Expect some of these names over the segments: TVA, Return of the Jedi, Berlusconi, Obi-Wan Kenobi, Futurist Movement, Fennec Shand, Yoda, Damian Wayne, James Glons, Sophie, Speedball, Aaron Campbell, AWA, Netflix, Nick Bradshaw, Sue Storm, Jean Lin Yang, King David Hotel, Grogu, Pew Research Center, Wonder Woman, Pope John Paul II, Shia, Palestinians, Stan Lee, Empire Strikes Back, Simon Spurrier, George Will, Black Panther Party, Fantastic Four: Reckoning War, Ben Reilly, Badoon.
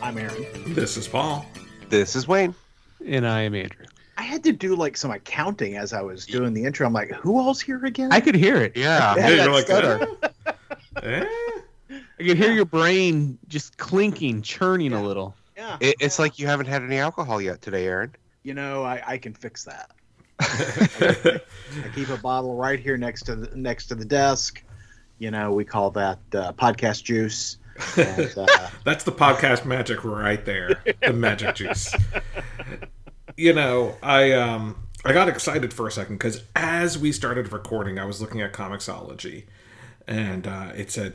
I'm Aaron. This is Paul. This is Wayne. And I am Andrew. I had to do like some accounting as I was doing the intro. I'm like, who all's here again? I could hear it. Yeah. You're like, I could hear your brain just clinking, churning a little. Yeah. It's like you haven't had any alcohol yet today, Aaron. You know, I can fix that. I keep a bottle right here next to the desk. You know, we call that podcast juice. And, that's the podcast magic right there. The magic juice. You know, I got excited for a second because as we started recording, I was looking at comiXology, and it said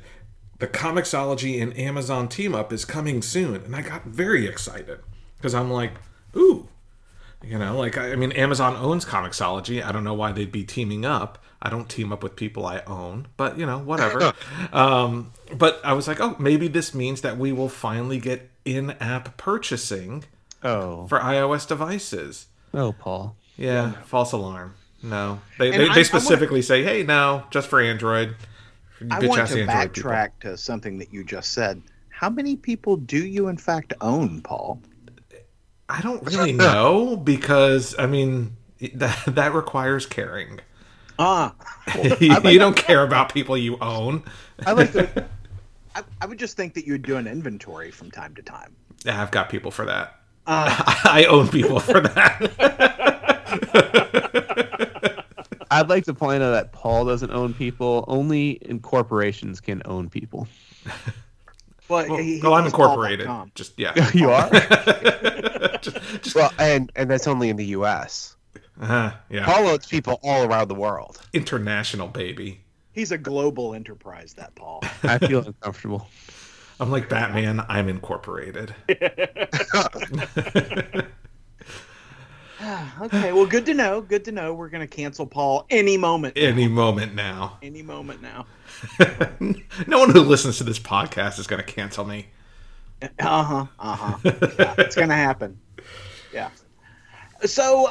the comiXology and Amazon team up is coming soon, and I got very excited because I'm like, ooh. You know, like, I mean, Amazon owns comiXology. I don't know why they'd be teaming up. I don't team up with people I own, but, you know, whatever. But I was like, oh, maybe this means that we will finally get in-app purchasing for iOS devices. Oh, Paul. Yeah, yeah. False alarm. No. They specifically say, hey, no, just for Android. I want to backtrack to something that you just said. How many people do you, in fact, own, Paul? I don't really know because, I mean, that requires caring. Well, you don't care about people you own. I would just think that you would do an inventory from time to time. I've got people for that. I own people for that. I'd like to point out that Paul doesn't own people. Only corporations can own people. Well, I'm incorporated. Just you are. And that's only in the U.S. Yeah, Paul owns people all around the world. International, baby. He's a global enterprise, that Paul. I feel uncomfortable. I'm like Batman. I'm incorporated. Okay. Well, good to know. Good to know. We're gonna cancel Paul any moment. Any moment now. No one who listens to this podcast is gonna cancel me. Yeah, it's gonna happen. Yeah. So,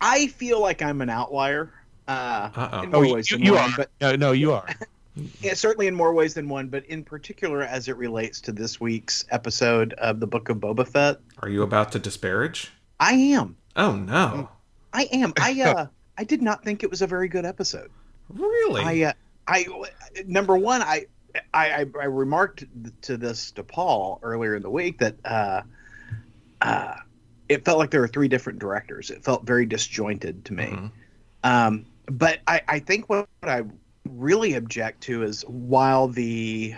I feel like I'm an outlier. In more ways than one, are. But, no, you are. Yeah, certainly in more ways than one, but in particular as it relates to this week's episode of The Book of Boba Fett. Are you about to disparage? I am. Oh no. I am. I did not think it was a very good episode. Really? I number one, I remarked to Paul earlier in the week that it felt like there were three different directors. It felt very disjointed to me. Mm-hmm. But I think what I really object to is while the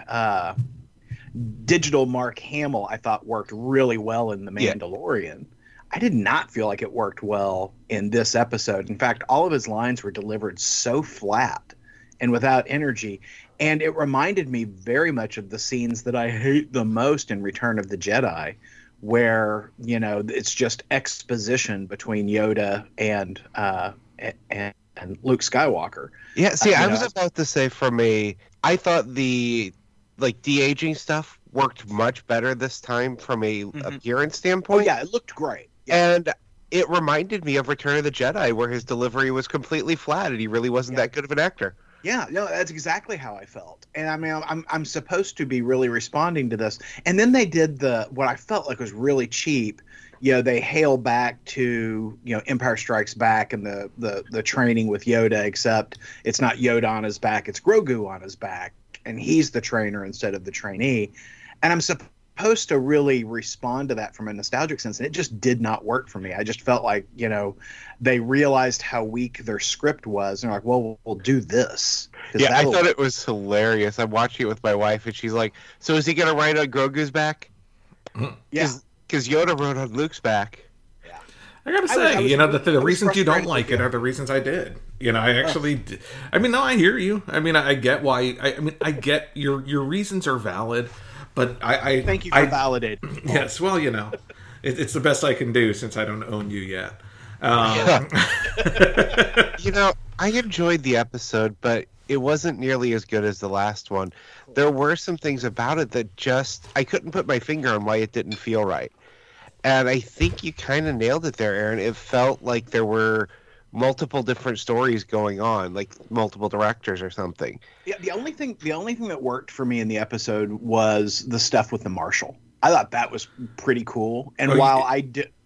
digital Mark Hamill I thought worked really well in The Mandalorian. Yeah. I did not feel like it worked well in this episode. In fact, all of his lines were delivered so flat and without energy. And it reminded me very much of the scenes that I hate the most in Return of the Jedi, where, you know, it's just exposition between Yoda and Luke Skywalker. Yeah, see, I was about to say I thought the, like, de-aging stuff worked much better this time from a appearance standpoint. Oh, yeah, it looked great. And it reminded me of Return of the Jedi, where his delivery was completely flat, and he really wasn't that good of an actor. Yeah, no, that's exactly how I felt. And I mean, I'm supposed to be really responding to this, and then they did what I felt like was really cheap. You know, they hail back to, you know, Empire Strikes Back and the training with Yoda, except it's not Yoda on his back, it's Grogu on his back, and he's the trainer instead of the trainee. And I'm supposed to really respond to that from a nostalgic sense, and it just did not work for me. I just felt like, you know, they realized how weak their script was, and they're like, well, we'll do this. Yeah, I thought it was hilarious. I'm watching it with my wife, and she's like, so is he going to ride on Grogu's back? Yeah. Because Yoda rode on Luke's back. Yeah. I got to say, I was, you know, the reasons you don't like it are the reasons I did. You know, I actually, I mean, no, I hear you. I mean, I get why, I get your reasons are valid. But I thank you for validating. Paul. Yes, well, you know, it's the best I can do since I don't own you yet. You know, I enjoyed the episode, but it wasn't nearly as good as the last one. There were some things about it that just I couldn't put my finger on why it didn't feel right. And I think you kind of nailed it there, Aaron. It felt like there were multiple different stories going on, like multiple directors or something. Yeah, the only thing that worked for me in the episode was the stuff with the marshal. I thought that was pretty cool. And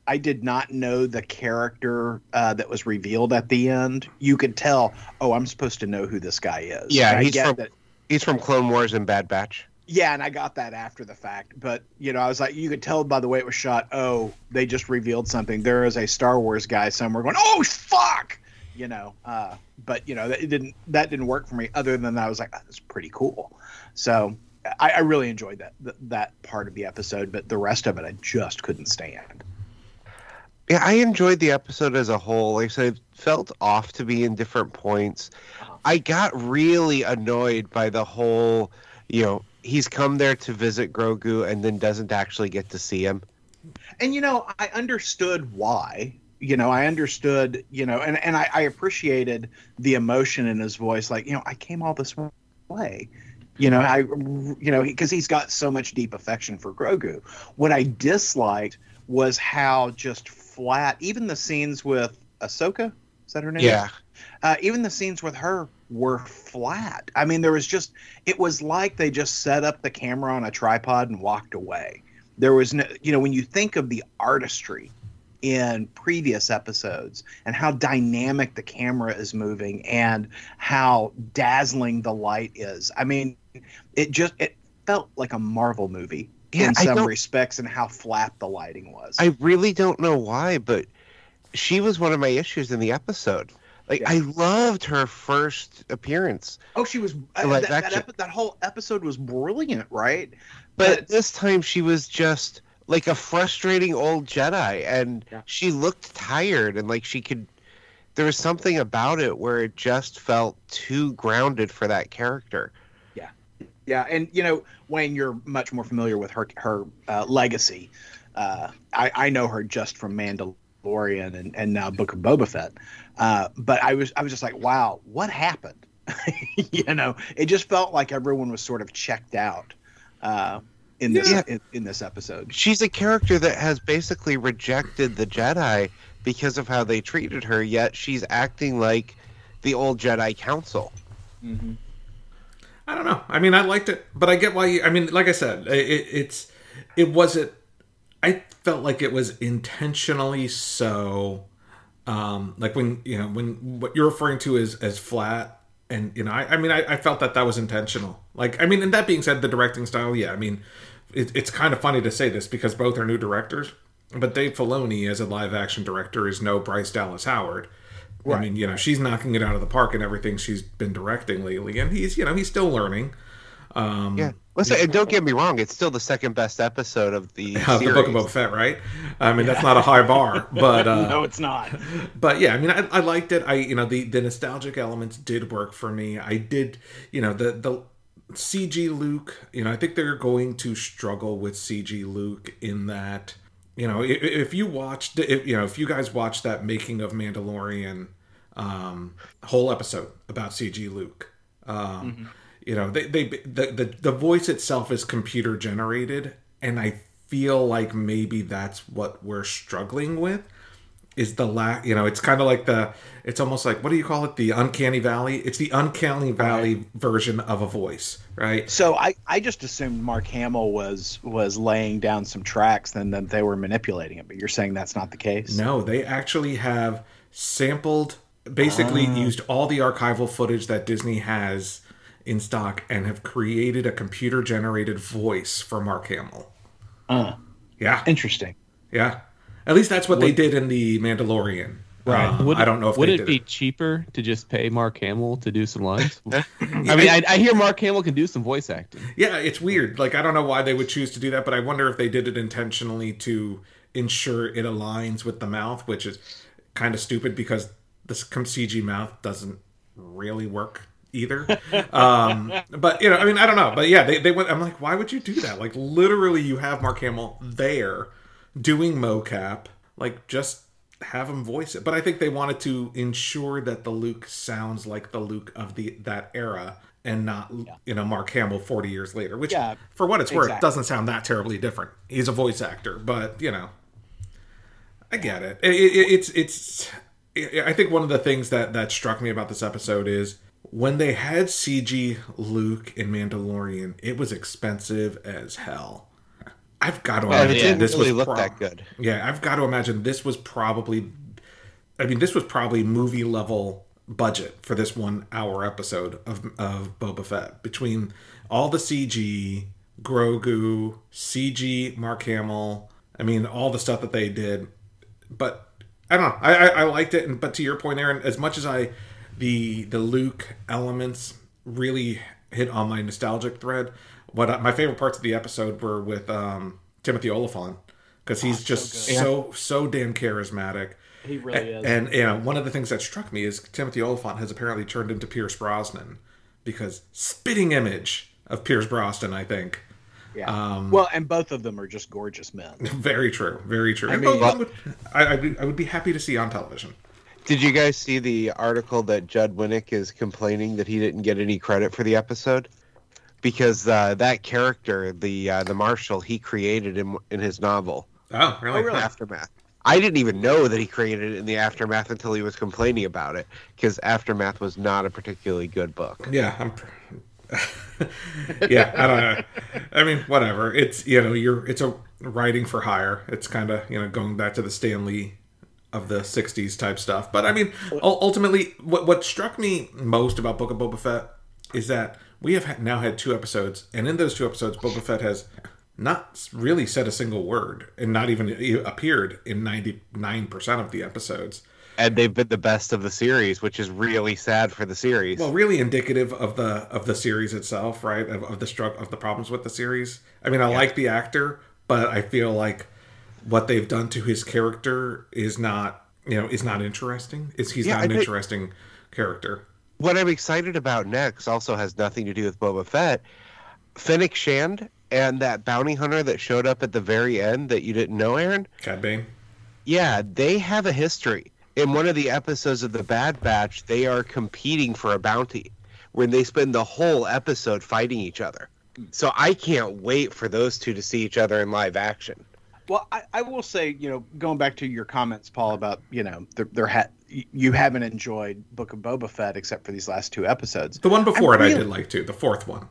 I did not know the character that was revealed at the end, you could tell, oh, I'm supposed to know who this guy is. Yeah, and he's from Clone Wars and Bad Batch. Yeah, and I got that after the fact. But, you know, I was like, you could tell by the way it was shot, oh, they just revealed something. There is a Star Wars guy somewhere going, oh, fuck! You know, but, you know, that didn't work for me other than I was like, oh, that's pretty cool. So I really enjoyed that part of the episode, but the rest of it I just couldn't stand. Yeah, I enjoyed the episode as a whole. Like I said, it felt off to me in different points. I got really annoyed by the whole, you know, he's come there to visit Grogu and then doesn't actually get to see him. And, you know, I understood why. You know, I understood, you know, and I appreciated the emotion in his voice. Like, you know, I came all this way. You know, because he's got so much deep affection for Grogu. What I disliked was how just flat, even the scenes with Ahsoka, is that her name? Yeah. Even the scenes with her were flat. I mean, there was just, it was like they just set up the camera on a tripod and walked away. There was no, you know, when you think of the artistry in previous episodes and how dynamic the camera is moving and how dazzling the light is. I mean, it felt like a Marvel movie. Yeah, in some respects, and how flat the lighting was. I really don't know why, but she was one of my issues in the episode. Like, yeah. I loved her first appearance. Oh, she was like, that whole episode was brilliant, right? But this time she was just like a frustrating old Jedi, and she looked tired, and like she could. There was something about it where it just felt too grounded for that character. Yeah, and, you know, Wayne, you're much more familiar with her legacy. I know her just from Mandalorian and now Book of Boba Fett. But I was just like, wow, what happened? You know, it just felt like everyone was sort of checked out in this episode. She's a character that has basically rejected the Jedi because of how they treated her, yet she's acting like the old Jedi Council. Mm-hmm. I don't know. I mean, I liked it, but I get why you... I mean, like I said, it wasn't... I felt like it was intentionally so... like when, you know, when what you're referring to is as flat, and, you know, I mean, I felt that was intentional. Like, I mean, and that being said, the directing style, yeah, I mean, it's kind of funny to say this because both are new directors, but Dave Filoni as a live-action director is no Bryce Dallas Howard. Right. I mean, you know, she's knocking it out of the park and everything she's been directing lately. And he's, you know, he's still learning. Yeah. Listen, and don't get me wrong. It's still the second best episode of the series. The Book of Boba Fett, right? I mean, that's not a high bar. But no, it's not. But yeah, I mean, I liked it. I, you know, the nostalgic elements did work for me. I did, you know, the CG Luke, you know, I think they're going to struggle with CG Luke in that. You know, if you guys watched that Making of Mandalorian whole episode about CG Luke, mm-hmm. you know, the voice itself is computer generated, and I feel like maybe that's what we're struggling with is the lack. You know, it's kind of like it's almost like, what do you call it? The Uncanny Valley. It's the Uncanny Valley version of a voice. Right. So I just assumed Mark Hamill was laying down some tracks and then they were manipulating it. But you're saying that's not the case? No, they actually have sampled, basically used all the archival footage that Disney has in stock and have created a computer generated voice for Mark Hamill. Yeah. Interesting. Yeah. At least that's what they did in The Mandalorian. Right. I don't know if they did. Would it be cheaper to just pay Mark Hamill to do some lines? I mean, I hear Mark Hamill can do some voice acting. Yeah, it's weird. Like, I don't know why they would choose to do that, but I wonder if they did it intentionally to ensure it aligns with the mouth, which is kind of stupid because this CG mouth doesn't really work either. But, you know, I mean, I don't know. But yeah, they went. I'm like, why would you do that? Like, literally, you have Mark Hamill there doing mocap. Like, just have him voice it. But I think they wanted to ensure that the Luke sounds like the Luke of that era and not, you know, Mark Hamill 40 years later, which for what it's worth, doesn't sound that terribly different. He's a voice actor, but, you know, I get it. I think one of the things that struck me about this episode is when they had CG Luke in Mandalorian, it was expensive as hell. I've got to imagine this really looked that good. Yeah, I've got to imagine this was probably, I mean, this was probably movie level budget for this 1 hour episode of Boba Fett. Between all the CG, Grogu, CG, Mark Hamill, I mean, all the stuff that they did. But I don't know, I liked it. And but to your point, Aaron, as much as the Luke elements really hit on my nostalgic thread, my favorite parts of the episode were with Timothy Oliphant, because he's so damn charismatic. He really is. And you know, one of the things that struck me is Timothy Oliphant has apparently turned into Pierce Brosnan, because spitting image of Pierce Brosnan, I think. Yeah. Well, and both of them are just gorgeous men. Very true. Very true. I mean, I would be happy to see on television. Did you guys see the article that Judd Winnick is complaining that he didn't get any credit for the episode? Because that character, the Marshal, he created in his novel. Oh, really? Aftermath. I didn't even know that he created it in the Aftermath until he was complaining about it, because Aftermath was not a particularly good book. Yeah, I don't know. I mean, whatever. It's, you know, it's a writing for hire. It's kind of, you know, going back to the Stan Lee of the 60s type stuff. But I mean, ultimately, what struck me most about Book of Boba Fett is that we have now had two episodes, and in those two episodes, Boba Fett has not really said a single word, and not even appeared in 99% of the episodes. And they've been the best of the series, which is really sad for the series. Well, really indicative of the series itself, right? Of the problems with the series. I mean, I like the actor, but I feel like what they've done to his character is not interesting. He's not an interesting character. What I'm excited about next also has nothing to do with Boba Fett. Fennec Shand and that bounty hunter that showed up at the very end that you didn't know, Aaron? Cad Bane. Yeah, they have a history. In one of the episodes of The Bad Batch, they are competing for a bounty when they spend the whole episode fighting each other. So I can't wait for those two to see each other in live action. Well, I will say, you know, going back to your comments, Paul, about, you know, you haven't enjoyed Book of Boba Fett except for these last two episodes. The one before I did like too, the fourth one.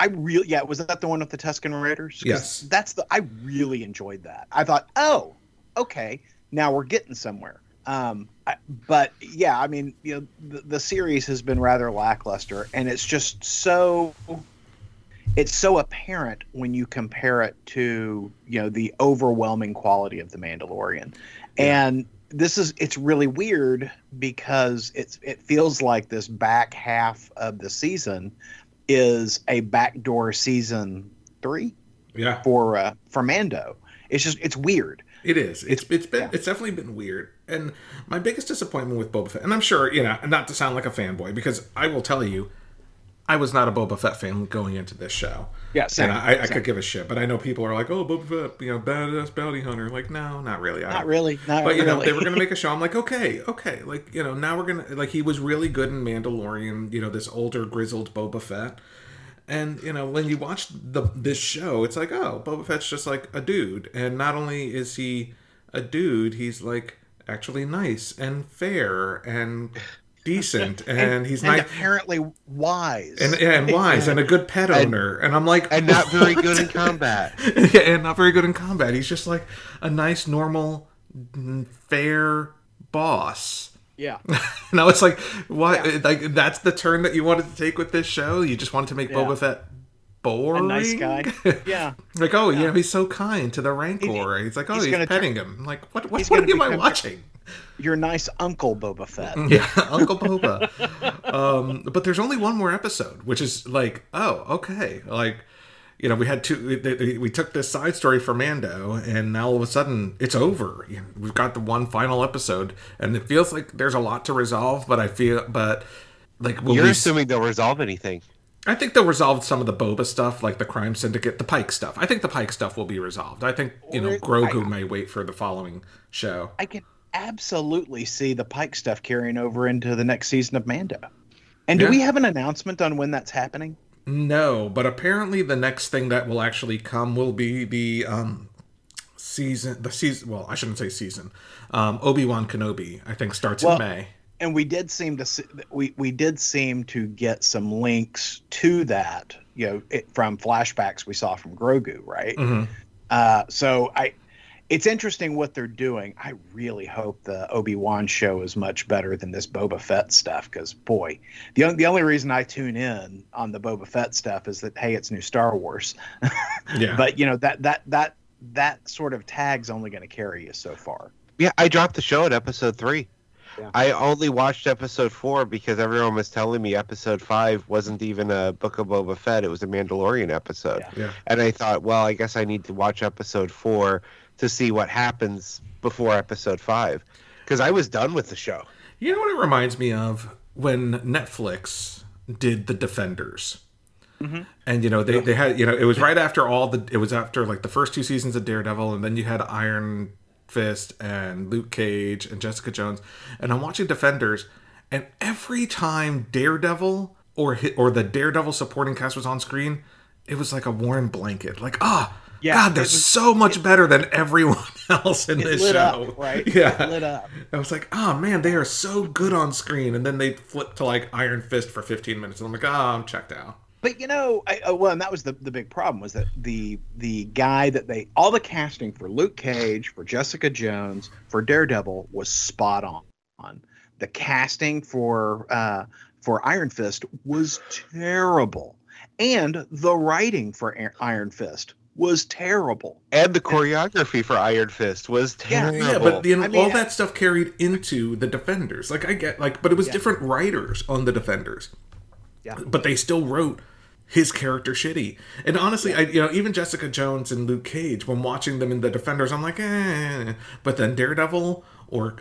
Was that the one with the Tusken Raiders? Yes. I really enjoyed that. I thought, oh, okay, now we're getting somewhere. But yeah, I mean, you know, the series has been rather lackluster, and it's just so apparent when you compare it to, you know, the overwhelming quality of The Mandalorian. Yeah. And it's really weird because it feels like this back half of the season is a backdoor season 3 for Mando. It's weird. It is. It's definitely been weird. And my biggest disappointment with Boba Fett, and I'm sure, you know, not to sound like a fanboy, because I will tell you, I was not a Boba Fett fan going into this show. Yeah, same. And I could give a shit, but I know people are like, "Oh, Boba Fett, you know, badass bounty hunter." Like, no, not really. But you know, they were going to make a show. I'm like, okay, like, you know, now we're gonna, like, he was really good in Mandalorian. You know, this older grizzled Boba Fett, and you know, when you watch this show, it's like, oh, Boba Fett's just like a dude, and not only is he a dude, he's like actually nice and fair and decent, and he's nice, apparently wise, and wise, and a good pet owner, and I'm like, and not very good in combat. Yeah, and not very good in combat. He's just like a nice, normal, fair boss. Yeah. Now it's like, why? Yeah. Like, that's the turn that you wanted to take with this show. You just wanted to make Boba Fett boring, a nice guy. Yeah. Like, oh, yeah, he's so kind to the Rancor. He's like, oh, he's petting him. I'm like, what am I watching? Your nice Uncle Boba Fett. Yeah, Uncle Boba. But there's only one more episode, which is like, oh, okay. Like, you know, we had two. We took this side story for Mando, and now all of a sudden it's over. You know, we've got the one final episode, and it feels like there's a lot to resolve. But I feel, you're assuming they'll resolve anything. I think they'll resolve some of the Boba stuff, like the crime syndicate, the Pike stuff. I think the Pike stuff will be resolved. I think, you know, Grogu may wait for the following show. I can absolutely see the Pike stuff carrying over into the next season of Mando. And do we have an announcement on when that's happening? No, but apparently the next thing that will actually come will be Obi-Wan Kenobi, I think, starts in May. And we did seem to get some links to that, you know, from flashbacks we saw from Grogu, right? Mm-hmm. It's interesting what they're doing. I really hope the Obi-Wan show is much better than this Boba Fett stuff, because, boy, the only reason I tune in on the Boba Fett stuff is that, hey, it's new Star Wars. Yeah. But, you know, that sort of tag's only going to carry you so far. Yeah, I dropped the show at episode 3. Yeah. I only watched episode 4 because everyone was telling me episode 5 wasn't even a Book of Boba Fett. It was a Mandalorian episode. Yeah. Yeah. And I thought, well, I guess I need to watch episode 4 to see what happens before episode 5, because I was done with the show. You know what it reminds me of? When Netflix did The Defenders. Mm-hmm. And, you know, they had, you know, it was right after it was after like the first 2 seasons of Daredevil, and then you had Iron Fist and Luke Cage and Jessica Jones. And I'm watching Defenders, and every time Daredevil or the Daredevil supporting cast was on screen, it was like a warm blanket. Like, yeah, God, they're so much better than everyone else in this show. Up, right? Yeah. It lit up. I was like, oh, man, they are so good on screen. And then they flip to, like, Iron Fist for 15 minutes. And I'm like, oh, I'm checked out. But, you know, and that was the big problem, was that the guy that all the casting for Luke Cage, for Jessica Jones, for Daredevil was spot on. The casting for Iron Fist was terrible. And the writing for Iron Fist was terrible, and the choreography for Iron Fist was terrible. Yeah, but all that stuff carried into the Defenders. Like, I get, like, but it was different writers on the Defenders. Yeah, but they still wrote his character shitty. And honestly, I, you know, even Jessica Jones and Luke Cage, when watching them in the Defenders, I'm like, eh. But then Daredevil or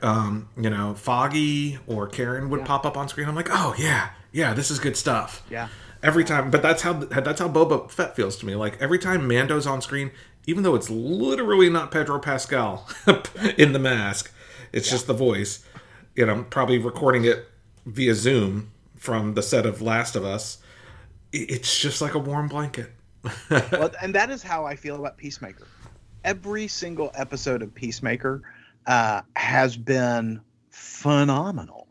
you know, Foggy or Karen would pop up on screen. I'm like, oh yeah, this is good stuff. Yeah. Every time, but that's how Boba Fett feels to me. Like, every time Mando's on screen, even though it's literally not Pedro Pascal in the mask, it's just the voice. You know, probably recording it via Zoom from the set of Last of Us. It's just like a warm blanket. Well, and that is how I feel about Peacemaker. Every single episode of Peacemaker has been phenomenal.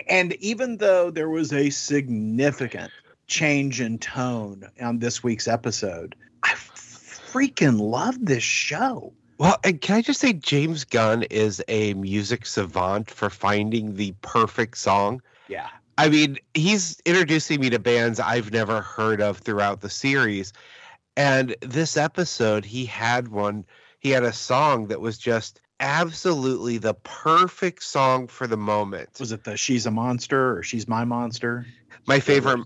And even though there was a significant change in tone on this week's episode, I freaking love this show. Well, and can I just say, James Gunn is a music savant for finding the perfect song. Yeah. I mean, he's introducing me to bands I've never heard of throughout the series. And this episode, he had a song that was just absolutely the perfect song for the moment. Was it the She's a Monster or She's My Monster? She's My Favorite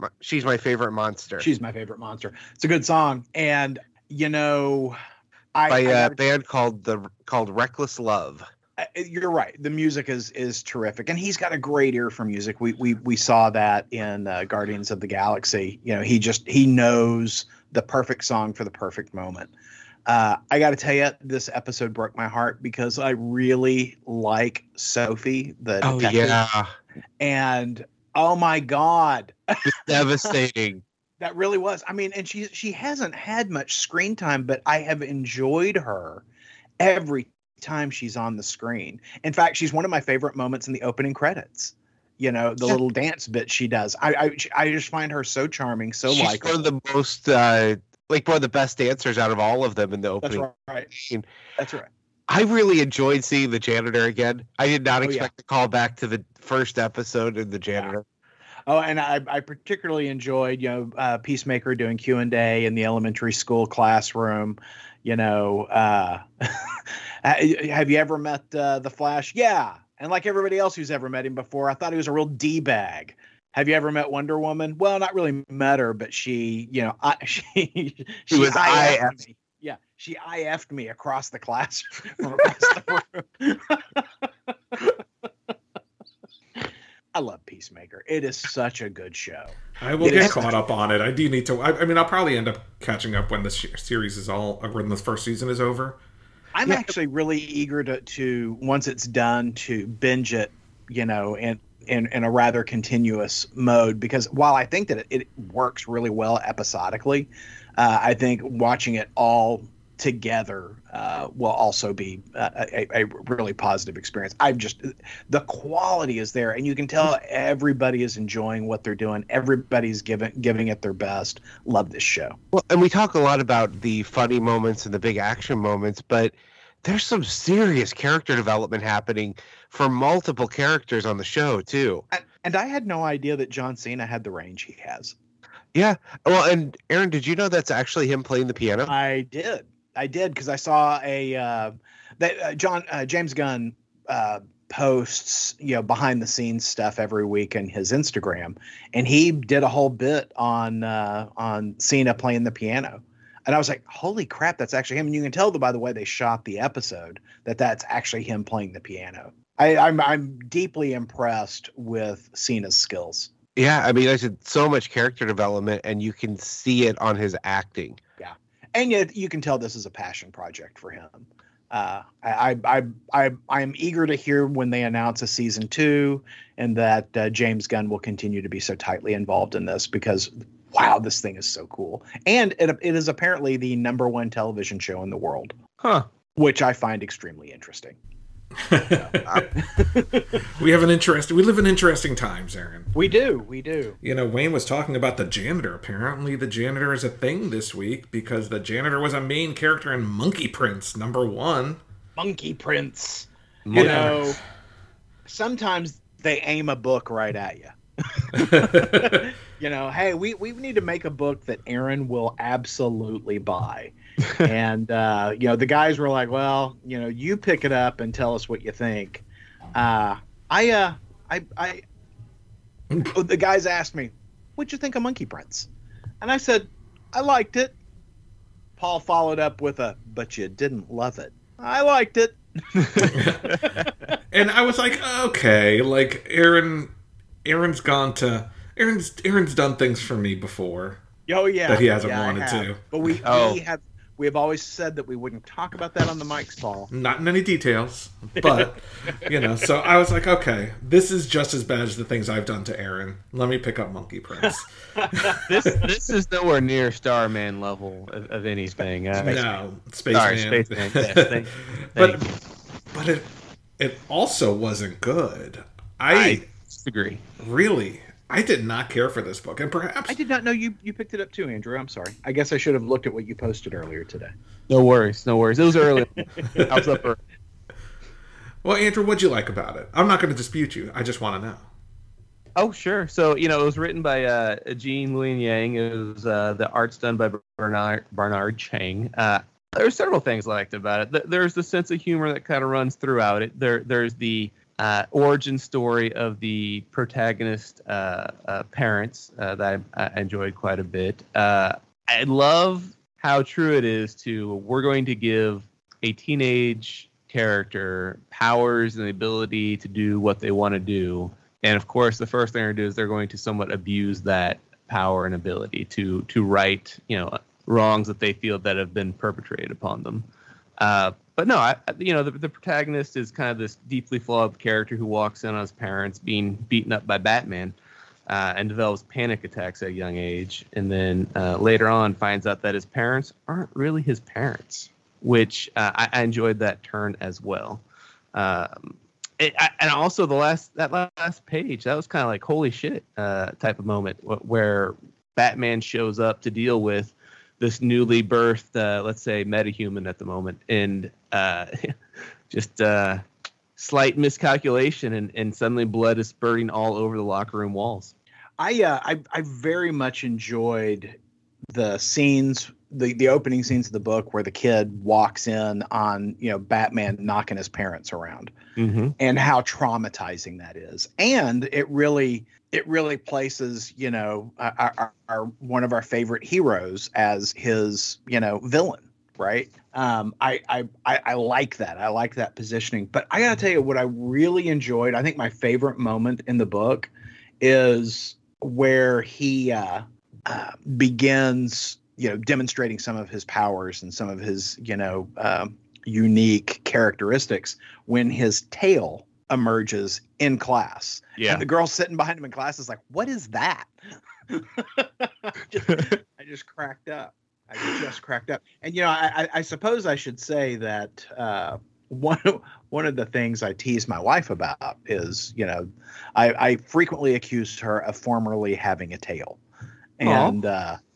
Monster. She's My Favorite Monster. It's a good song. And, you know, by a band called Reckless Love. You're right. The music is terrific, and he's got a great ear for music. We saw that in Guardians of the Galaxy. You know, he knows the perfect song for the perfect moment. I got to tell you, this episode broke my heart because I really like Sophie, the detective. Yeah. And, oh, my God. It's devastating. That really was. I mean, and she hasn't had much screen time, but I have enjoyed her every time she's on the screen. In fact, she's one of my favorite moments in the opening credits. You know, the little dance bit she does. I just find her so charming, so likable. She's one of the most... like, one of the best dancers out of all of them in the opening. That's right. I really enjoyed seeing the Janitor again. I did not expect the call back to the first episode in the Janitor. Yeah. Oh, and I particularly enjoyed, you know, Peacemaker doing Q&A in the elementary school classroom. You know, have you ever met the Flash? Yeah. And like everybody else who's ever met him before, I thought he was a real D-bag. Have you ever met Wonder Woman? Well, not really met her, but she, you know, she was IF'd me. Yeah, she IF'd me across the class from across the room. I love Peacemaker. It is such a good show. I will get caught up on it. I do need to. I mean, I'll probably end up catching up when the series is when the first season is over. I'm actually really eager to once it's done to binge it, you know, and. In a rather continuous mode, because while I think that it works really well episodically, I think watching it all together will also be a really positive experience. I've just, the quality is there, and you can tell everybody is enjoying what they're doing. Everybody's giving it their best. Love this show. Well, and we talk a lot about the funny moments and the big action moments, but there's some serious character development happening for multiple characters on the show too. And I had no idea that John Cena had the range he has. Yeah. Well, and Aaron, did you know that's actually him playing the piano? I did because I saw James Gunn posts, behind the scenes stuff every week in his Instagram, and he did a whole bit on Cena playing the piano, and I was like, holy crap, that's actually him. And you can tell by the way they shot the episode that's actually him playing the piano. I'm deeply impressed with Cena's skills. Yeah, I mean, I said so much character development, and you can see it on his acting. Yeah. And yet you can tell this is a passion project for him. I'm eager to hear when they announce a season 2, and that James Gunn will continue to be so tightly involved in this, because wow, this thing is so cool. And it is apparently the number 1 television show in the world, which I find extremely interesting. We live in interesting times, Aaron. We do. Wayne was talking about The Janitor. Apparently The Janitor is a thing this week, because The Janitor was a main character in Monkey Prince #1. Monkey Prince. Sometimes they aim a book right at you. Hey, we need to make a book that Aaron will absolutely buy. And, the guys were like, well, you pick it up and tell us what you think. The guys asked me, what'd you think of Monkey Prince? And I said, I liked it. Paul followed up with but you didn't love it. I liked it. And I was like, okay, like Aaron's done things for me before. Oh, yeah. That he hasn't wanted to. But we have always said that we wouldn't talk about that on the mics, Paul. Not in any details, but, so I was like, okay, this is just as bad as the things I've done to Aaron. Let me pick up Monkey Prince. This is nowhere near Starman level of anything. Spaceman. Yes, but it also wasn't good. I disagree. Really? I did not care for this book, and perhaps I did not know you picked it up too, Andrew. I'm sorry. I guess I should have looked at what you posted earlier today. No worries. It was early. I was up early. Well, Andrew, what'd you like about it? I'm not going to dispute you. I just want to know. Oh, sure. So, it was written by Jean Lin Yang. It was the art's done by Bernard Chang. There's several things I liked about it. There's the sense of humor that kind of runs throughout it. There's the origin story of the protagonist parents that I enjoyed quite a bit. I love how true it is to we're going to give a teenage character powers and the ability to do what they want to do. And of course, the first thing they're going to do is they're going to somewhat abuse that power and ability to right wrongs that they feel that have been perpetrated upon them. But no, the protagonist is kind of this deeply flawed character who walks in on his parents being beaten up by Batman and develops panic attacks at a young age. And then later on finds out that his parents aren't really his parents, which I enjoyed that turn as well. And also that last page, that was kind of like, holy shit type of moment where Batman shows up to deal with this newly birthed, let's say, metahuman at the moment, and just slight miscalculation, and suddenly blood is spurting all over the locker room walls. I very much enjoyed the scenes, the opening scenes of the book where the kid walks in on Batman knocking his parents around, and how traumatizing that is, and it really places our one of our favorite heroes as his villain, right? I like that. I like that positioning. But I gotta tell you what I really enjoyed. I think my favorite moment in the book is where he begins demonstrating some of his powers and some of his unique characteristics when his tail emerges in class. Yeah. And the girl sitting behind him in class is like, what is that? I just cracked up. I just cracked up. And, you know, I suppose I should say that one of the things I tease my wife about is, you know, I frequently accused her of formerly having a tail. And,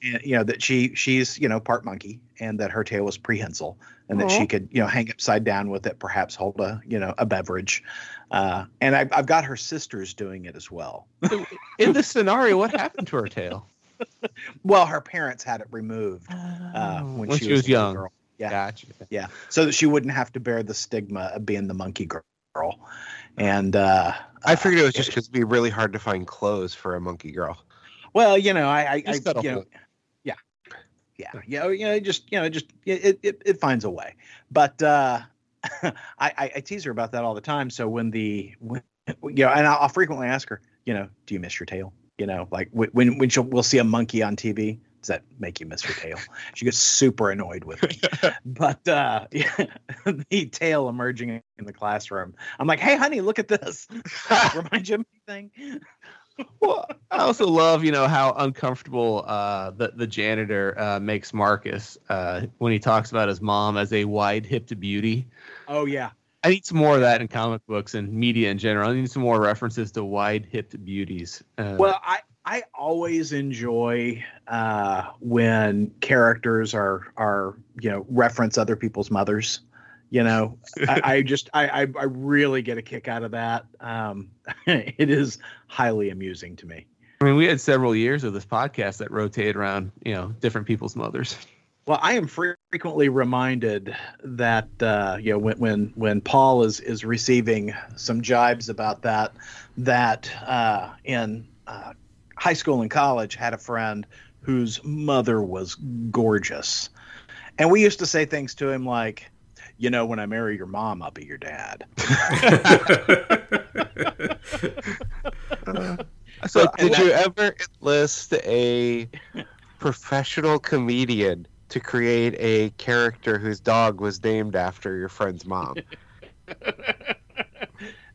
you know, that she's, you know, part monkey, and that her tail was prehensile, and that she could, you know, hang upside down with it, perhaps hold a, you know, a beverage. And I've got her sisters doing it as well. In this scenario, what happened to her tail? Well, her parents had it removed when she was young. Girl. Yeah. Gotcha. Yeah. So that she wouldn't have to bear the stigma of being the monkey girl. And I figured it was just because it'd be really hard to find clothes for a monkey girl. Well, you know, I you know, it finds a way. But I tease her about that all the time. So when you know, and I'll frequently ask her, you know, do you miss your tail? You know, like when we'll see a monkey on TV, does that make you miss your tail? She gets super annoyed with me. But the tail emerging in the classroom, I'm like, hey, honey, look at this. Remind you of anything? Well, I also love, you know, how uncomfortable the janitor makes Marcus when he talks about his mom as a wide-hipped beauty. Oh, yeah. I need some more of that in comic books and media in general. I need some more references to wide-hipped beauties. Well, I always enjoy when characters are you know, reference other people's mothers. You know, I really get a kick out of that. It is highly amusing to me. I mean, we had several years of this podcast that rotated around, you know, different people's mothers. Well, I am frequently reminded that, you know, when Paul is receiving some jibes about that in high school and college had a friend whose mother was gorgeous. And we used to say things to him like, you know, when I marry your mom, I'll be your dad. So did you ever enlist a professional comedian to create a character whose dog was named after your friend's mom?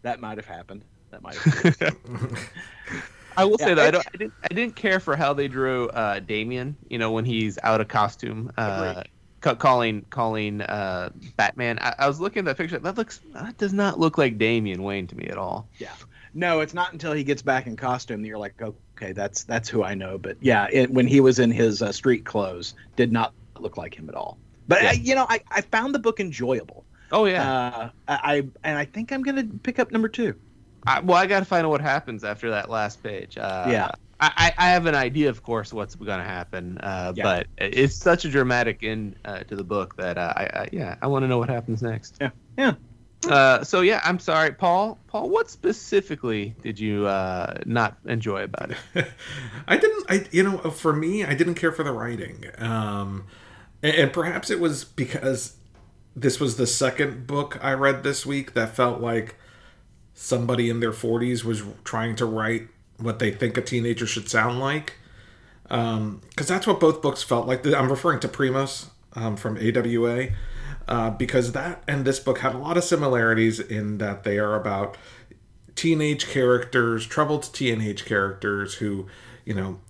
That might have happened. I will say that I didn't care for how they drew Damien, you know, when he's out of costume. Calling Batman. I was looking at that picture. That does not look like Damian Wayne to me at all. Yeah. No, it's not until he gets back in costume that you're like, okay, that's who I know. But yeah, when he was in his street clothes, did not look like him at all. But yeah. I found the book enjoyable. Oh yeah. I think I'm gonna pick up number 2. I got to find out what happens after that last page. Yeah. I have an idea, of course, what's going to happen, but it's such a dramatic end to the book that I want to know what happens next. Yeah. I'm sorry, Paul. Paul, what specifically did you not enjoy about it? For me, I didn't care for the writing, and perhaps it was because this was the second book I read this week that felt like somebody in their 40s was trying to write what they think a teenager should sound like, because that's what both books felt like. I'm referring to Primos from AWA, because that and this book had a lot of similarities in that they are about troubled teenage characters who, you know,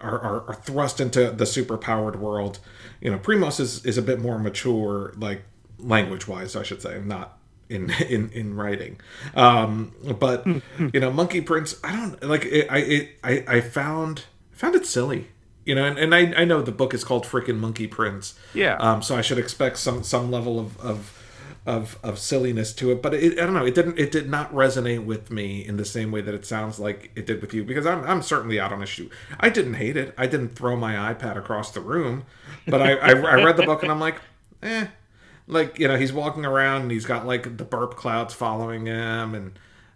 are thrust into the superpowered world. You know, Primos is a bit more mature, like language wise, I should say, not in writing, but you know, Monkey Prince, I don't like it. I found it silly, you know, and I know the book is called freaking Monkey Prince, so I should expect some level of silliness to it, but it did not resonate with me in the same way that it sounds like it did with you, because I'm certainly out on a shoot. I didn't hate it, I didn't throw my iPad across the room, but I read the book and I'm like, like, you know, he's walking around and he's got like the burp clouds following him, and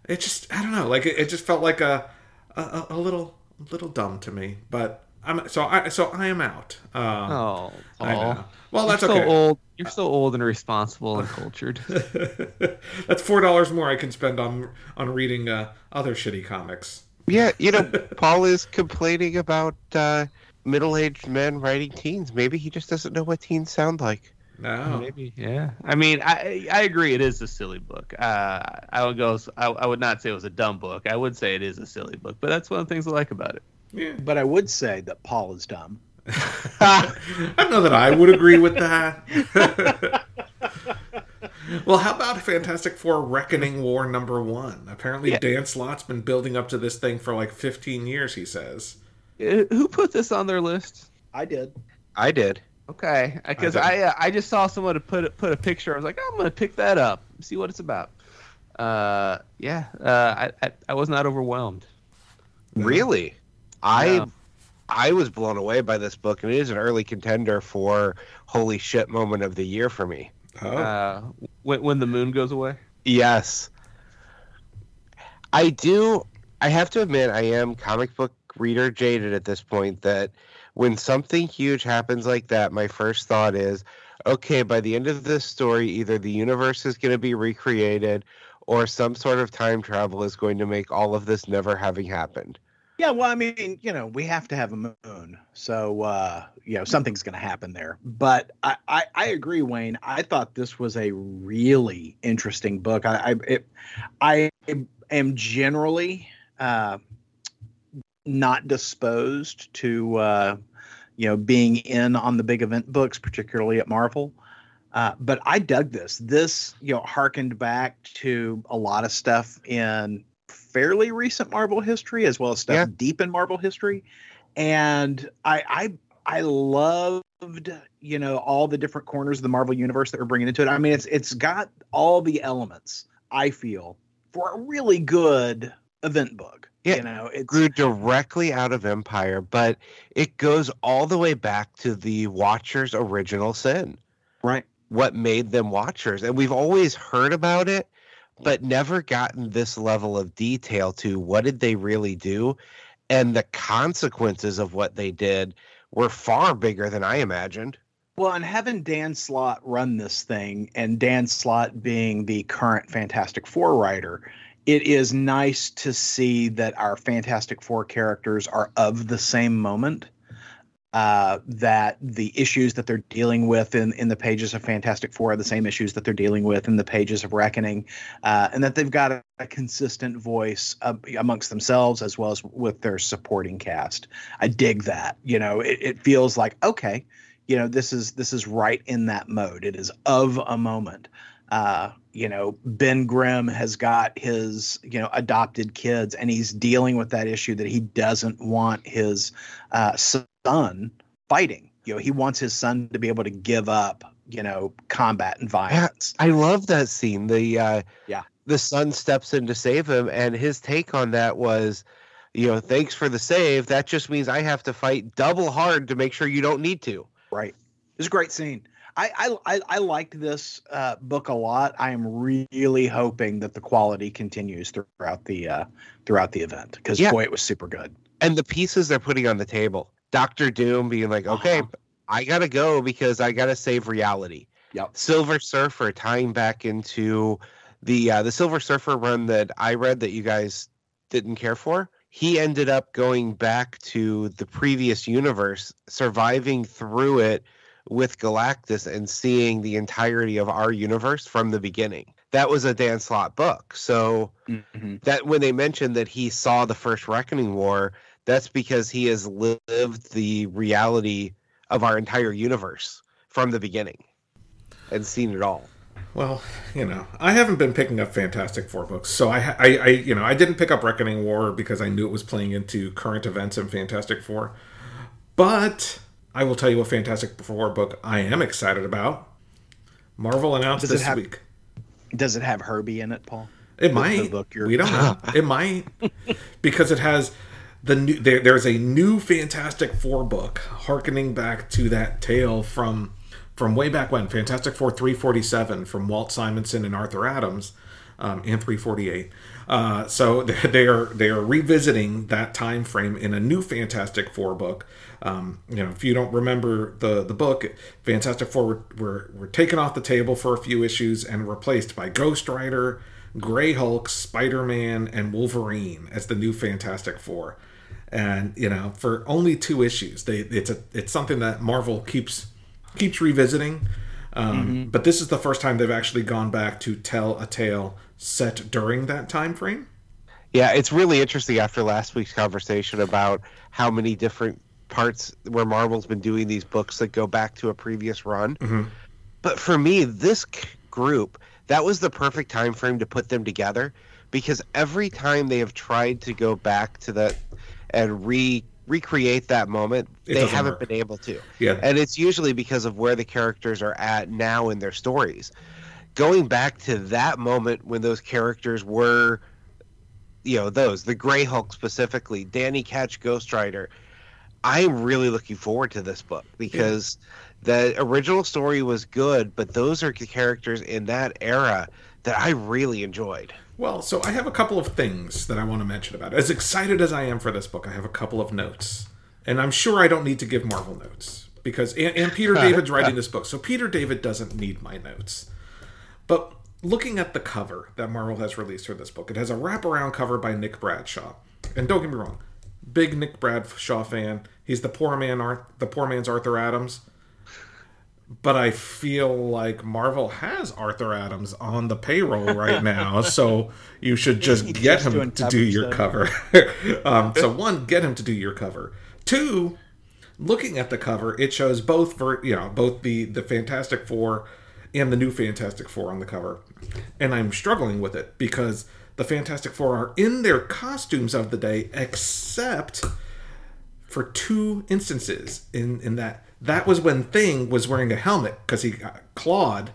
it just, I don't know, like it just felt like a little dumb to me. But I am out. I know. Well, that's okay. You're so old and responsible and cultured. That's $4 more I can spend on reading other shitty comics. Yeah, you know, Paul is complaining about middle-aged men writing teens. Maybe he just doesn't know what teens sound like. No, maybe, yeah. I mean, I agree. It is a silly book. I would not say it was a dumb book. I would say it is a silly book, but that's one of the things I like about it. Yeah. But I would say that Paul is dumb. I don't know that I would agree with that. Well, how about Fantastic Four: Reckoning War #1? Apparently, yeah. Dan Slott's been building up to this thing for like 15 years, he says. Who put this on their list? I did. Okay, because I just saw someone put a picture. I was like, oh, I'm going to pick that up, see what it's about. I was not overwhelmed. Really? I was blown away by this book, and it is an early contender for holy shit moment of the year for me. Oh. When the moon goes away? Yes. I have to admit, I am comic book reader jaded at this point, that when something huge happens like that, my first thought is, okay, by the end of this story, either the universe is going to be recreated or some sort of time travel is going to make all of this never having happened. Yeah, well, I mean, you know, we have to have a moon, so, you know, something's going to happen there. But I agree, Wayne. I thought this was a really interesting book. I am generally not disposed to, you know, being in on the big event books, particularly at Marvel. But I dug this. This, you know, harkened back to a lot of stuff in fairly recent Marvel history, as well as stuff deep in Marvel history. And I loved, you know, all the different corners of the Marvel universe that we're bringing into it. I mean, it's got all the elements, I feel, for a really good event book. Yeah, you know, it grew directly out of Empire, but it goes all the way back to the Watchers' original sin. Right. What made them Watchers. And we've always heard about it, but never gotten this level of detail to what did they really do, and the consequences of what they did were far bigger than I imagined. Well, and having Dan Slott run this thing, and Dan Slott being the current Fantastic Four writer, it is nice to see that our Fantastic Four characters are of the same moment, that the issues that they're dealing with in the pages of Fantastic Four are the same issues that they're dealing with in the pages of Reckoning, and that they've got a consistent voice amongst themselves as well as with their supporting cast. I dig that. You know, it feels like, okay, you know, this is right in that mode. It is of a moment. You know, Ben Grimm has got his, you know, adopted kids, and he's dealing with that issue that he doesn't want his son fighting. You know, he wants his son to be able to give up, you know, combat and violence. I love that scene. The son steps in to save him, and his take on that was, you know, thanks for the save. That just means I have to fight double hard to make sure you don't need to. Right. It's a great scene. I liked this book a lot. I am really hoping that the quality continues throughout the event, because boy, it was super good. And the pieces they're putting on the table, Dr. Doom being like, okay, I gotta go because I gotta save reality. Yep. Silver Surfer tying back into the Silver Surfer run that I read that you guys didn't care for. He ended up going back to the previous universe, surviving through it with Galactus, and seeing the entirety of our universe from the beginning. That was a Dan Slott book. So that when they mentioned that he saw the first Reckoning War, that's because he has lived the reality of our entire universe from the beginning and seen it all. Well, you know, I haven't been picking up Fantastic Four books, so I you know, I didn't pick up Reckoning War because I knew it was playing into current events in Fantastic Four, but I will tell you a Fantastic Four book I am excited about. Marvel announced this week. Does it have Herbie in it, Paul? It might. We don't know. It might. Because it has the new. There's a new Fantastic Four book hearkening back to that tale from way back when. Fantastic Four 347 from Walt Simonson and Arthur Adams, and 348. So they are revisiting that time frame in a new Fantastic Four book. You know, if you don't remember the book, Fantastic Four were taken off the table for a few issues and replaced by Ghost Rider, Grey Hulk, Spider-Man, and Wolverine as the new Fantastic Four. And you know, for only 2 issues, it's something that Marvel keeps revisiting. But this is the first time they've actually gone back to tell a tale set during that time frame. Yeah, it's really interesting after last week's conversation about how many different parts where Marvel's been doing these books that go back to a previous run. Mm-hmm. But for me, this group, that was the perfect time frame to put them together, because every time they have tried to go back to that and recreate that moment, they haven't been able to. Yeah. And it's usually because of where the characters are at now in their stories. Going back to that moment when those characters were, you know, the Grey Hulk specifically, Danny Ketch, Ghost Rider, I'm really looking forward to this book, because the original story was good, but those are characters in that era that I really enjoyed. Well, so I have a couple of things that I want to mention about it. As excited as I am for this book, I have a couple of notes. And I'm sure I don't need to give Marvel notes, because and Peter David's writing this book, so Peter David doesn't need my notes. But looking at the cover that Marvel has released for this book, it has a wraparound cover by Nick Bradshaw. And don't get me wrong, big Nick Bradshaw fan. He's the poor man's Arthur Adams. But I feel like Marvel has Arthur Adams on the payroll right now, so you should just get him to do your cover. So one, get him to do your cover. Two, looking at the cover, it shows both the Fantastic Four and the new Fantastic Four on the cover. And I'm struggling with it because the Fantastic Four are in their costumes of the day, except for two instances in that. That was when Thing was wearing a helmet because he got clawed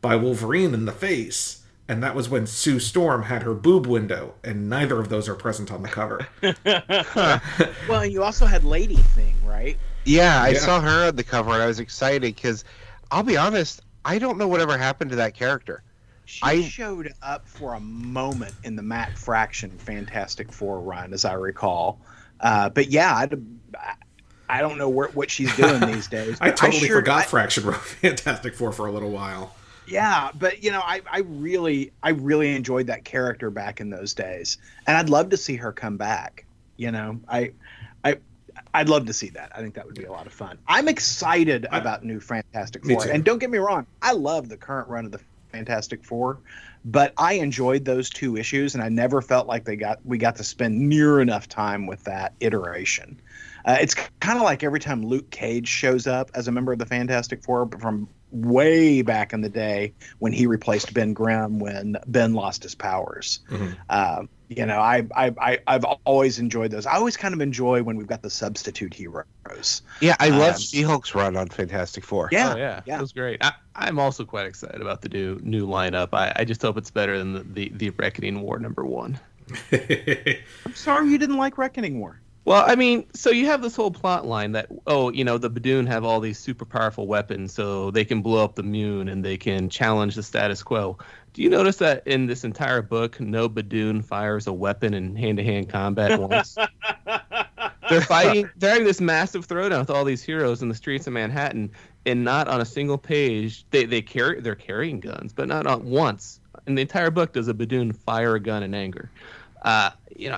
by Wolverine in the face. And that was when Sue Storm had her boob window. And neither of those are present on the cover. Well, and you also had Lady Thing, right? Yeah, I saw her on the cover and I was excited because, I'll be honest, I don't know whatever happened to that character. She showed up for a moment in the Matt Fraction Fantastic Four run, as I recall. But yeah, I don't know what she's doing these days. I totally forgot Fraction wrote Fantastic Four for a little while. Yeah, but you know, I really enjoyed that character back in those days, and I'd love to see her come back. You know, I'd love to see that. I think that would be a lot of fun. I'm excited about new Fantastic Four, and don't get me wrong, I love the current run of the Fantastic Four, but I enjoyed those two issues, and I never felt like we got to spend near enough time with that iteration. It's kind of like every time Luke Cage shows up as a member of the Fantastic Four from way back in the day when he replaced Ben Grimm when Ben lost his powers. Mm-hmm. You know, I've always enjoyed those. I always kind of enjoy when we've got the substitute heroes. Yeah, I love She-Hulk's run on Fantastic Four. Yeah, yeah. It was great. I'm also quite excited about the new lineup. I just hope it's better than the Reckoning War #1. I'm sorry you didn't like Reckoning War. Well, I mean, so you have this whole plot line that, the Badoon have all these super powerful weapons, so they can blow up the moon and they can challenge the status quo. Do you notice that in this entire book, no Badoon fires a weapon in hand-to-hand combat once? They're fighting, they're having this massive throwdown with all these heroes in the streets of Manhattan, and not on a single page, they're carrying guns, but not on once. In the entire book, does a Badoon fire a gun in anger? I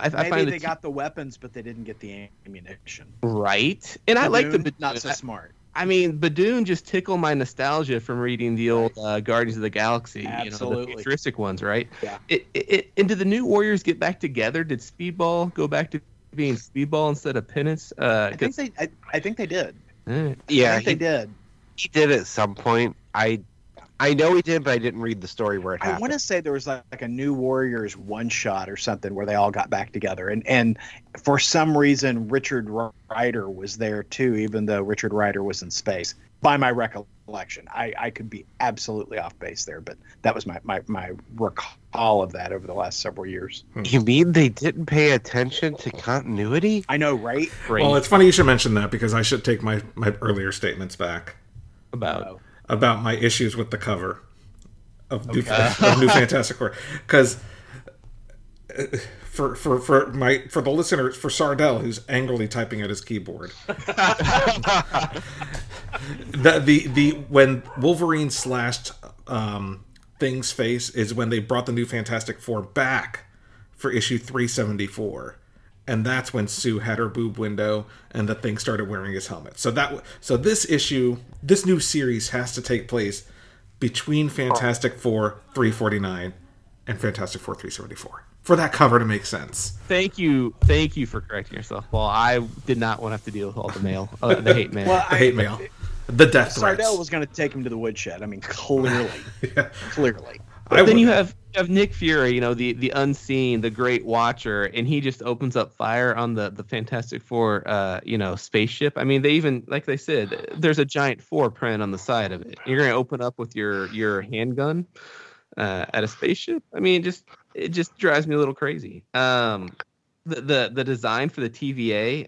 find they got the weapons, but they didn't get the ammunition. Right, and Badoon, I like the Badoon. Not so smart. I mean, Badoon just tickle my nostalgia from reading the old Guardians of the Galaxy, the futuristic ones, right? Yeah. And did the New Warriors get back together? Did Speedball go back to being Speedball instead of Penance? I think they did. Yeah, I think they did. He did at some point. I know he did, but I didn't read the story where it happened. I want to say there was like a New Warriors one-shot or something where they all got back together. And for some reason, Richard Rider was there too, even though Richard Rider was in space. By my recollection, I could be absolutely off base there, but that was my recall of that over the last several years. You mean they didn't pay attention to continuity? I know, right? Well, it's funny you should mention that because I should take my earlier statements back. About my issues with the cover of New Fantastic Four, because for the listeners, for Sardell, who's angrily typing at his keyboard, the when Wolverine slashed Thing's face is when they brought the New Fantastic Four back for issue 374. And that's when Sue had her boob window and the Thing started wearing his helmet. So this issue, this new series has to take place between Fantastic Four 349 and Fantastic Four 374. for that cover to make sense. Thank you for correcting yourself. Well, I did not want to have to deal with all the mail, the hate mail. Well, the hate mail. The death threats. Sardell was going to take him to the woodshed. I mean, clearly. Yeah. Clearly. But then you have Nick Fury, you know, the unseen, the great watcher, and he just opens up fire on the Fantastic Four, you know, spaceship. I mean, they even, like they said, there's a giant four print on the side of it. You're going to open up with your handgun at a spaceship? I mean, it just drives me a little crazy. The design for the TVA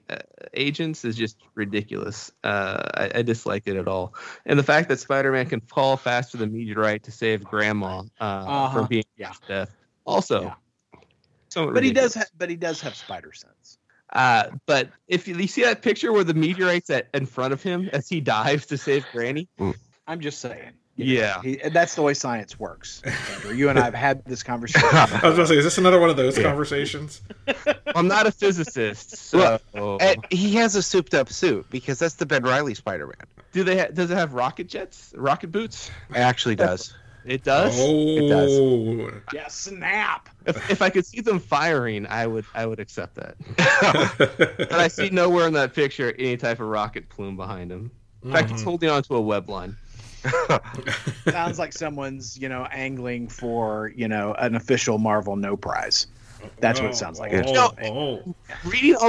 agents is just ridiculous. I disliked it at all. And the fact that Spider-Man can fall faster than meteorite to save Grandma from being death. Also, but ridiculous. He does have spider sense. But if you see that picture where the meteorite's in front of him as he dives to save Granny, I'm just saying. Yeah, that's the way science works. Andrew, you and I have had this conversation. I was going to say, is this another one of those conversations? I'm not a physicist. So. Well, he has a souped-up suit because that's the Ben Reilly Spider-Man. Does it have rocket jets, rocket boots? It actually does. It does. Oh, it does. Yes, snap! If I could see them firing, I would accept that. But I see nowhere in that picture any type of rocket plume behind him. In fact, it's holding onto a web line. Sounds like someone's, you know, angling for, you know, an official Marvel No Prize. That's what it sounds like. Reading all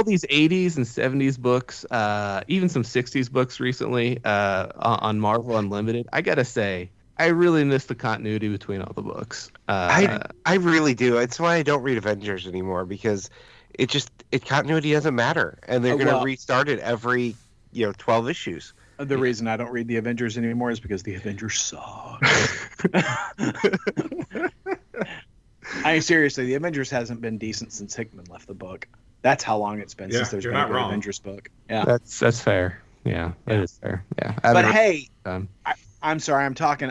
these 80s and 70s books, even some 60s books recently on Marvel Unlimited, I gotta say, I really miss the continuity between all the books. I really do. That's why I don't read Avengers anymore, because it continuity doesn't matter, and they're going to restart it every 12 issues. The reason I don't read the Avengers anymore is because the Avengers suck. I mean, seriously, the Avengers hasn't been decent since Hickman left the book. That's how long it's been since there's been an Avengers book. Yeah, that's fair. Yeah, that is fair. Yeah, but hey, I'm sorry, I'm talking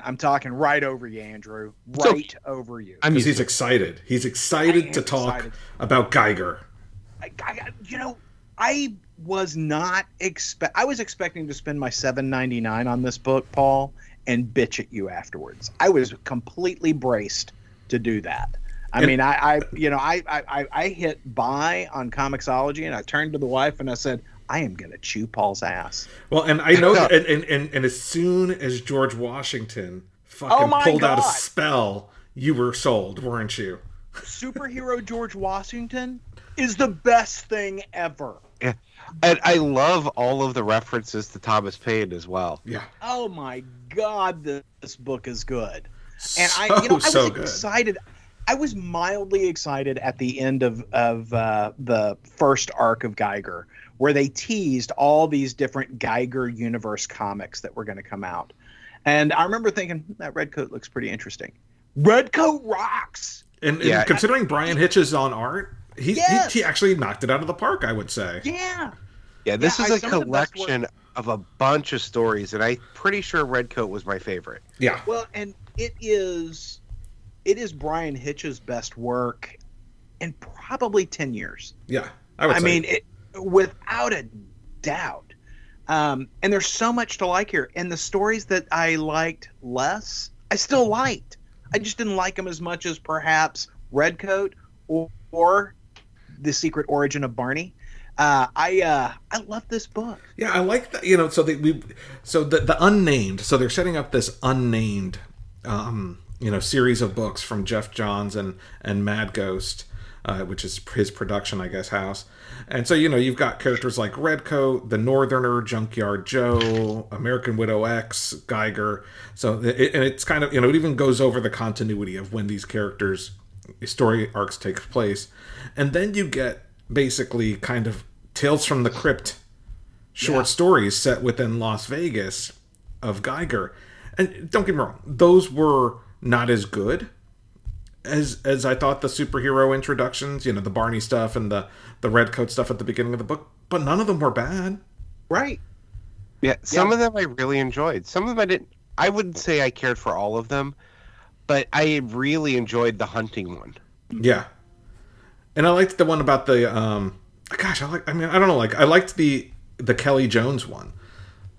right over you, Andrew. Right over you. I mean, he's excited. He's excited to talk about Geiger. I was not I was expecting to spend my $7.99 on this book, Paul, and bitch at you afterwards. I was completely braced to do that. I hit buy on comiXology, and I turned to the wife and I said, I am going to chew Paul's ass. Well, and I know that, and as soon as George Washington fucking pulled out a spell, you were sold, weren't you? Superhero George Washington is the best thing ever. Yeah. And I love all of the references to Thomas Paine as well. Yeah. Oh my God, this book is good. And I was excited. I was mildly excited at the end of the first arc of Geiger, where they teased all these different Geiger universe comics that were going to come out. And I remember thinking, that red coat looks pretty interesting. Red coat rocks. And considering Brian Hitch is on art, he actually knocked it out of the park, I would say. Yeah. Yeah, this is a collection of a bunch of stories, and I'm pretty sure Red Coat was my favorite. Yeah. Well, and it is Brian Hitch's best work in probably 10 years. Yeah, I would say. I mean, without a doubt. And there's so much to like here. And the stories that I liked less, I still liked. I just didn't like them as much as perhaps Red Coat or The Secret Origin of Barney. I love this book. Yeah, I like that. You know, so the unnamed. So they're setting up this unnamed, series of books from Jeff Johns and Mad Ghost, which is his production, I guess, house. And so you've got characters like Redcoat, the Northerner, Junkyard Joe, American Widow X, Geiger. So it's kind of it even goes over the continuity of when these characters' story arcs take place, and then you get basically kind of Tales from the Crypt short stories set within Las Vegas of Geiger. And don't get me wrong, those were not as good as I thought the superhero introductions, the Barney stuff and the Red Coat stuff at the beginning of the book, but none of them were bad. Right. Yeah, some of them I really enjoyed. Some of them I didn't. I wouldn't say I cared for all of them, but I really enjoyed the hunting one. Yeah. And I liked the one about the I liked the Kelly Jones one.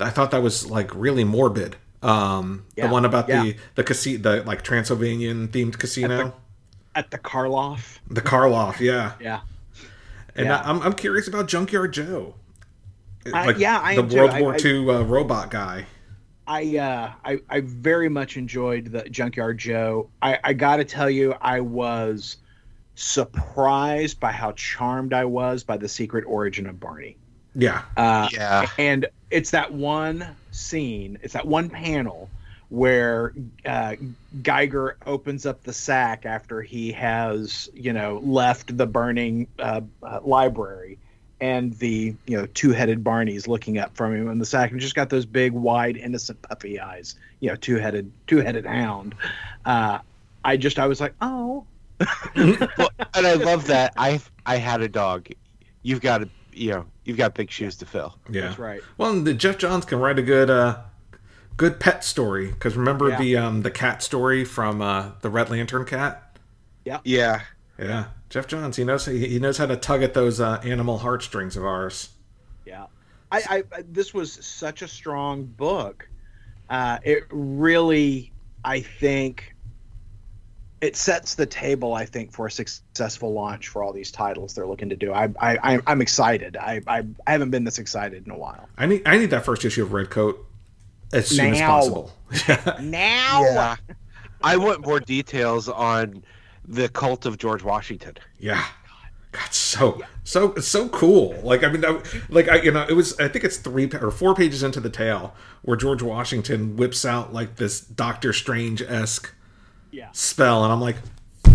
I thought that was like really morbid. The one about the casino, the like Transylvanian themed casino. at the Karloff. The Karloff, yeah. Yeah. And yeah. I'm curious about Junkyard Joe. World War II robot guy. I very much enjoyed the Junkyard Joe. I got to tell you, I was surprised by how charmed I was by the secret origin of Barney. Yeah. And it's that one scene, it's that one panel where Geiger opens up the sack after he has, left the burning library, and the, two-headed Barney's looking up from him in the sack, and just got those big, wide, innocent puppy eyes, two-headed hound. I was like, oh. Well, and I love that. I had a dog. You've got big shoes to fill. Yeah. That's right. Well, and Jeff Johns can write a good pet story, because remember the cat story from the Red Lantern cat? Yeah. Yeah. Yeah. Jeff Johns, he knows how to tug at those animal heartstrings of ours. Yeah. I this was such a strong book. It really, I think, it sets the table, I think, for a successful launch for all these titles they're looking to do. I'm excited. I haven't been this excited in a while. I need that first issue of Red Coat as soon as possible. Now. Yeah. I want more details on the cult of George Washington. Yeah. God, so cool. Like, I mean, I think it's 3 or 4 pages into the tale where George Washington whips out like this Doctor Strange-esque spell, and I'm like,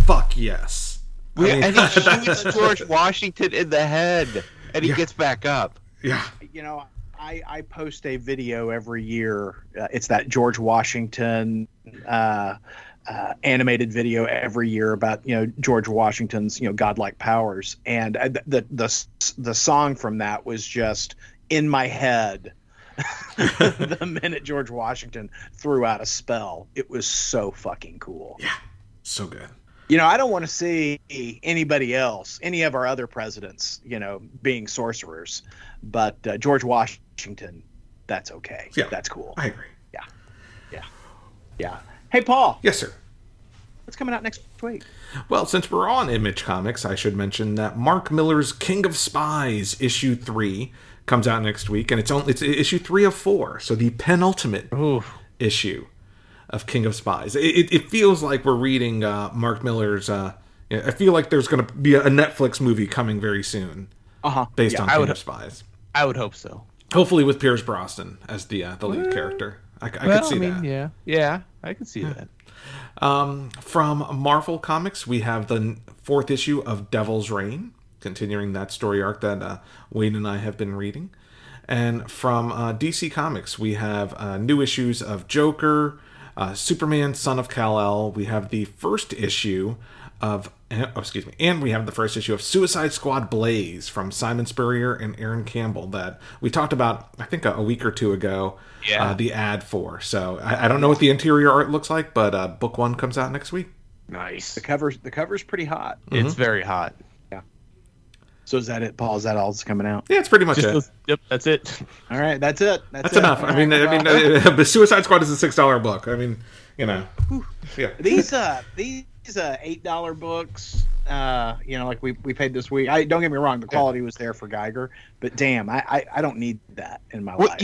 fuck yes. And he shoots George Washington in the head, and he gets back up. Yeah. I post a video every year. It's that George Washington animated video every year about George Washington's godlike powers, and the song from that was just in my head the minute George Washington threw out a spell. It was so fucking cool. Yeah, so good. I don't want to see anybody else, any of our other presidents, being sorcerers, but George Washington, that's okay. Yeah, that's cool. I agree. Yeah. Hey, Paul. Yes, sir. What's coming out next week? Well, since we're on Image Comics, I should mention that Mark Miller's King of Spies issue 3 comes out next week, and it's issue 3 of 4, so the penultimate issue of King of Spies. It feels like we're reading Mark Miller's. I feel like there's going to be a Netflix movie coming very soon, based on King of Spies. I would hope so. Hopefully, with Pierce Brosnan as the lead character. I could see that. Yeah, I could see that. From Marvel Comics, we have the 4th issue of Devil's Reign, continuing that story arc that Wayne and I have been reading. And from DC Comics, we have new issues of Joker. Superman, Son of Kal-El. We have the first issue of... and we have the first issue of Suicide Squad Blaze from Simon Spurrier and Aaron Campbell that we talked about, I think, a week or two ago, the ad for. So I don't know what the interior art looks like, but book 1 comes out next week. Nice. The cover's pretty hot. Mm-hmm. It's very hot. Yeah. So is that it, Paul? Is that all that's coming out? Yeah, it's pretty much it. Yep, that's it. All right, that's it. That's enough. All I mean, the Suicide Squad is a $6 book. I mean, yeah. These $8 books, like we paid this week. Don't get me wrong, the quality was there for Geiger, but damn, I don't need that in my life.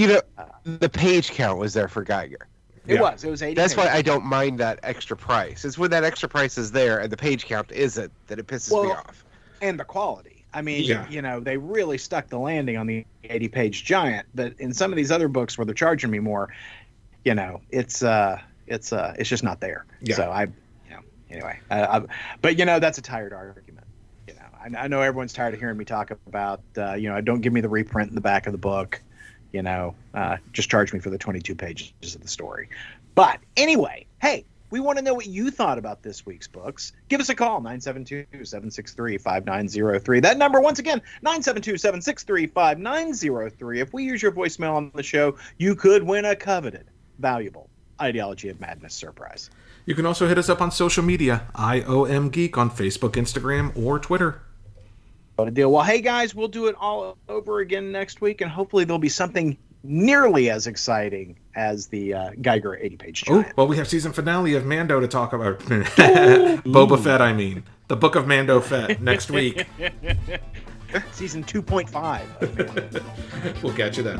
The page count was there for Geiger. It was 80. That's why I don't mind that extra price. It's when that extra price is there and the page count isn't that it pisses me off. And the quality. I mean, they really stuck the landing on the 80-page giant. But in some of these other books where they're charging me more, it's just not there. Yeah. So Anyway, that's a tired argument. I know everyone's tired of hearing me talk about don't give me the reprint in the back of the book. Just charge me for the 22 pages of the story. But anyway, hey. We want to know what you thought about this week's books. Give us a call, 972-763-5903. That number, once again, 972-763-5903. If we use your voicemail on the show, you could win a coveted, valuable Ideology of Madness surprise. You can also hit us up on social media, IOM Geek on Facebook, Instagram, or Twitter. What a deal. Well, hey, guys, we'll do it all over again next week, and hopefully there'll be something nearly as exciting as the Geiger 80-page giant. Oh, well, we have season finale of Mando to talk about. Boba Fett, I mean. The Book of Mando Fett next week. Season 2.5. We'll catch you then.